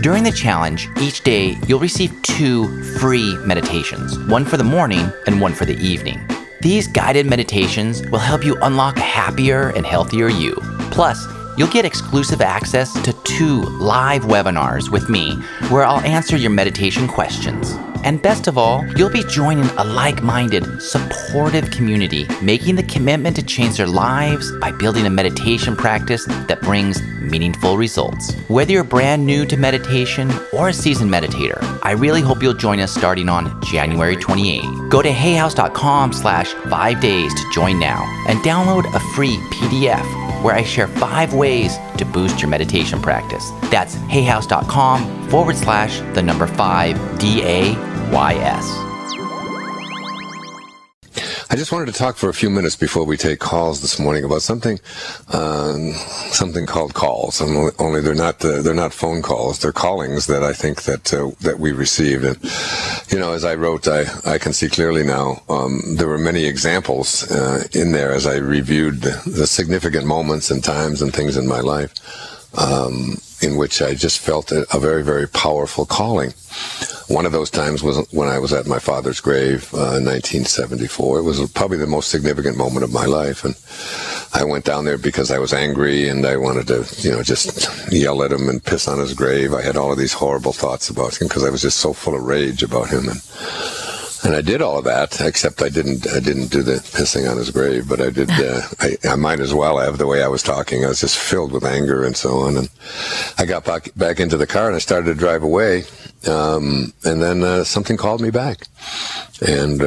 During the challenge, each day you'll receive 2 free meditations, one for the morning and one for the evening. These guided meditations will help you unlock a happier and healthier you. Plus, you'll get exclusive access to 2 live webinars with me where I'll answer your meditation questions. And best of all, you'll be joining a like-minded, supportive community, making the commitment to change their lives by building a meditation practice that brings meaningful results. Whether you're brand new to meditation or a seasoned meditator, I really hope you'll join us starting on January 28th. Go to hayhouse.com/5days to join now and download a free PDF where I share 5 ways to boost your meditation practice. That's hayhouse.com/5DAYS. I just wanted to talk for a few minutes before we take calls this morning about something called calls. Only they're not phone calls; they're callings that I think that we received. And you know, as I wrote, I can see clearly now. There were many examples in there as I reviewed the significant moments and times and things in my life in which I just felt a very, very powerful calling. One of those times was when I was at my father's grave in 1974. It was probably the most significant moment of my life. And I went down there because I was angry and I wanted to, just yell at him and piss on his grave. I had all of these horrible thoughts about him because I was just so full of rage about him. And I did all of that, except I didn't do the pissing on his grave, but I did. I might as well have. The way I was talking, I was just filled with anger and so on. And I got back into the car and I started to drive away. And then something called me back, and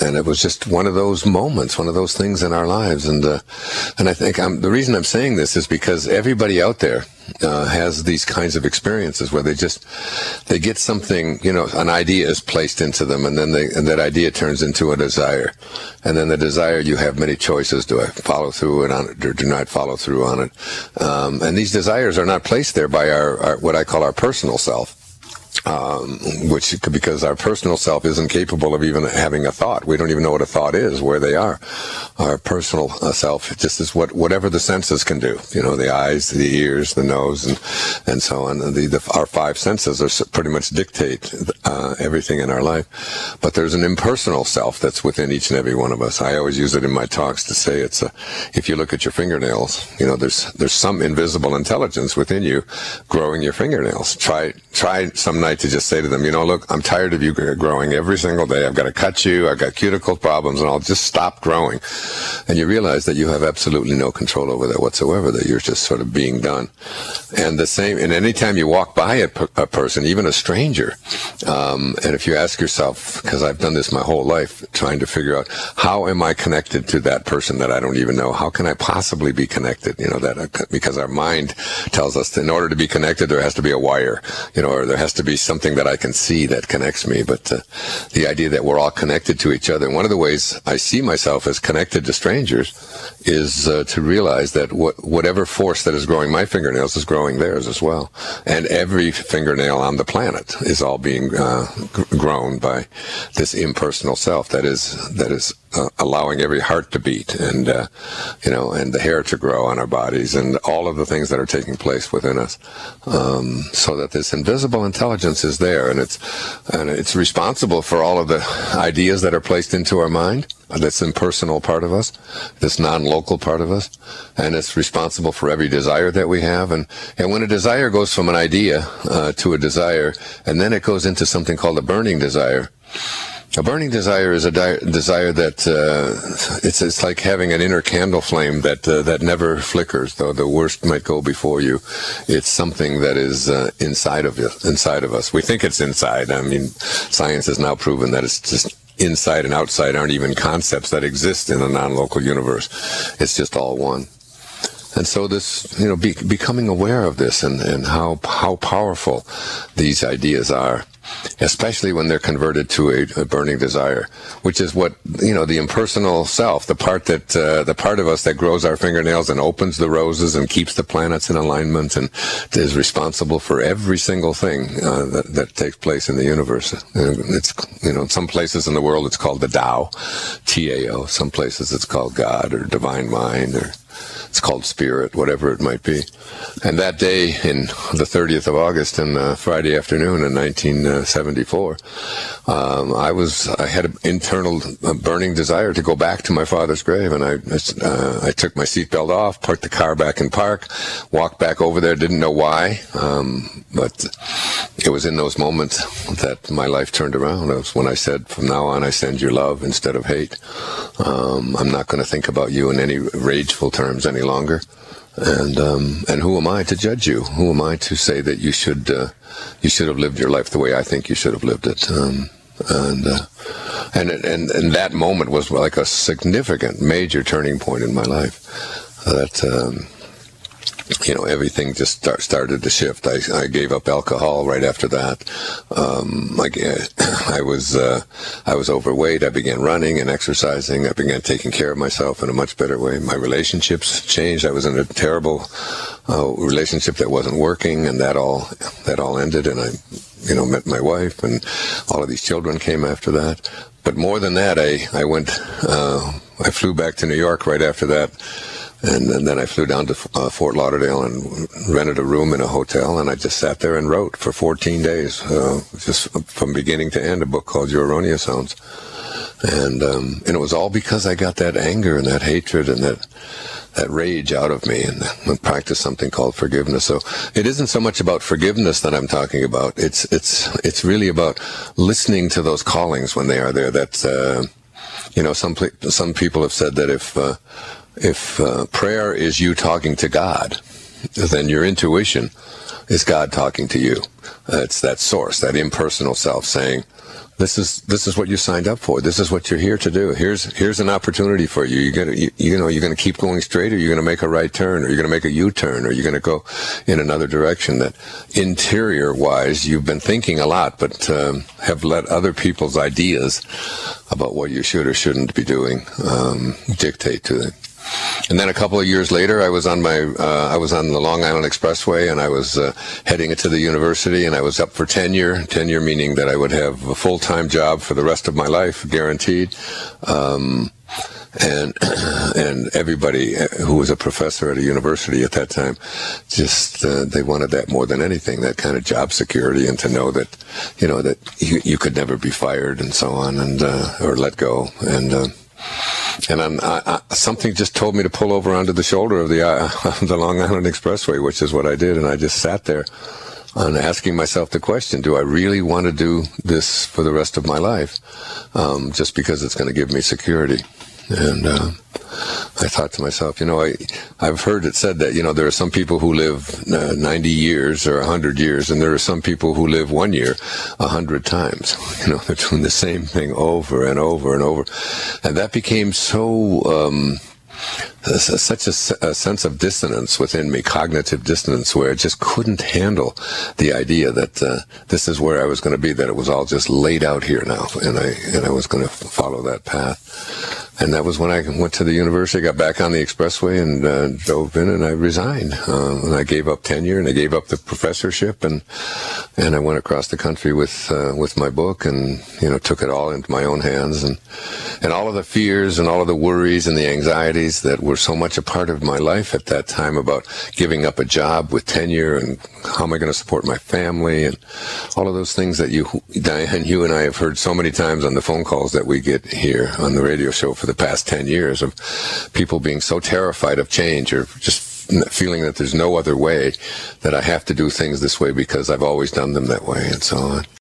it was just one of those moments, one of those things in our lives. And I think the reason I'm saying this is because everybody out there has these kinds of experiences where they get something, an idea is placed into them, and then and that idea turns into a desire, and then the desire, you have many choices: do I follow through on it or do not follow through on it? And these desires are not placed there by our what I call our personal self. Which, because our personal self isn't capable of even having a thought. We don't even know what a thought is, where they are. Our personal self just is whatever the senses can do. The eyes, the ears, the nose, and so on. Our 5 senses are pretty much dictate everything in our life. But there's an impersonal self that's within each and every one of us. I always use it in my talks to say if you look at your fingernails, there's some invisible intelligence within you growing your fingernails. Try some night to just say to them, look, I'm tired of you growing every single day. I've got to cut you. I've got cuticle problems, and I'll just stop growing. And you realize that you have absolutely no control over that whatsoever, that you're just sort of being done. And the same, and any time you walk by a person, even a stranger, and if you ask yourself, because I've done this my whole life, trying to figure out, how am I connected to that person that I don't even know? How can I possibly be connected? Because our mind tells us that in order to be connected, there has to be a wire, or there has to be something that I can see that connects me. But the idea that we're all connected to each other, and one of the ways I see myself as connected to strangers is to realize that whatever force that is growing my fingernails is growing theirs as well. And every fingernail on the planet is all being grown by this impersonal self that is allowing every heart to beat and and the hair to grow on our bodies and all of the things that are taking place within us, so that this invisible intelligence is there, and it's responsible for all of the ideas that are placed into our mind, this impersonal part of us, this non-local part of us, and it's responsible for every desire that we have. And when a desire goes from an idea to a desire, and then it goes into something called a burning desire. A burning desire is a desire that it's like having an inner candle flame that never flickers, though the worst might go before you. It's something that is inside of us. We think it's inside. Science has now proven that it's just inside and outside aren't even concepts that exist in a non-local universe. It's just all one. And so this, becoming aware of this and how powerful these ideas are, especially when they're converted to a burning desire, which is what, the impersonal self, the part of us that grows our fingernails and opens the roses and keeps the planets in alignment and is responsible for every single thing that takes place in the universe. And it's, in some places in the world it's called the Tao, T-A-O. Some places it's called God or divine mind, or it's called spirit, whatever it might be. And that day in the 30th of August and Friday afternoon in 1974, I had an internal burning desire to go back to my father's grave, and I took my seatbelt off, parked the car back in park, walked back over there, didn't know why, but it was in those moments that my life turned around. It was when I said, from now on I send you love instead of hate. I'm not going to think about you in any rageful terms any longer, and who am I to judge you? Who am I to say that you should have lived your life the way I think you should have lived it? And that moment was like a significant, major turning point in my life. That everything just started to shift. I gave up alcohol right after that. I was overweight. I began running and exercising. I began taking care of myself in a much better way. My relationships changed. I was in a terrible relationship that wasn't working, and that all ended. And I, met my wife, and all of these children came after that. But more than that, I flew back to New York right after that. And then I flew down to Fort Lauderdale and rented a room in a hotel, and I just sat there and wrote for 14 days, just from beginning to end, a book called Your Erroneous Sounds. And it was all because I got that anger and that hatred and that rage out of me, and practice something called forgiveness. So it isn't so much about forgiveness that I'm talking about. It's really about listening to those callings when they are there. Some people have said that if prayer is you talking to God, then your intuition is God talking to you. It's that source, that impersonal self saying, this is what you signed up for. This is what you're here to do. Here's an opportunity for you. You're going to keep going straight, or you're going to make a right turn, or you're going to make a U-turn, or you're going to go in another direction that interior-wise you've been thinking a lot, but have let other people's ideas about what you should or shouldn't be doing dictate to them. And then a couple of years later, I was on I was on the Long Island Expressway, and I was heading to the university, and I was up for tenure. Tenure meaning that I would have a full-time job for the rest of my life, guaranteed. And everybody who was a professor at a university at that time, just they wanted that more than anything, that kind of job security, and to know that that you could never be fired and so on, and or let go. And something just told me to pull over onto the shoulder of the Long Island Expressway, which is what I did. And I just sat there and asking myself the question, do I really want to do this for the rest of my life, just because it's going to give me security? And I thought to myself, I've heard it said that, there are some people who live 90 years or 100 years, and there are some people who live 1 year 100 times. They're doing the same thing over and over and over. And that became so... such a sense of dissonance within me, cognitive dissonance, where I just couldn't handle the idea that this is where I was going to be, that it was all just laid out here now, and I was going to follow that path. And that was when I went to the university, got back on the expressway, and drove in, and I resigned. And I gave up tenure, and I gave up the professorship, and I went across the country with my book, and took it all into my own hands, and all of the fears and all of the worries and the anxieties that were so much a part of my life at that time about giving up a job with tenure, and how am I going to support my family, and all of those things that Diane, you and I have heard so many times on the phone calls that we get here on the radio show for the past 10 years, of people being so terrified of change, or just feeling that there's no other way, that I have to do things this way because I've always done them that way, and so on.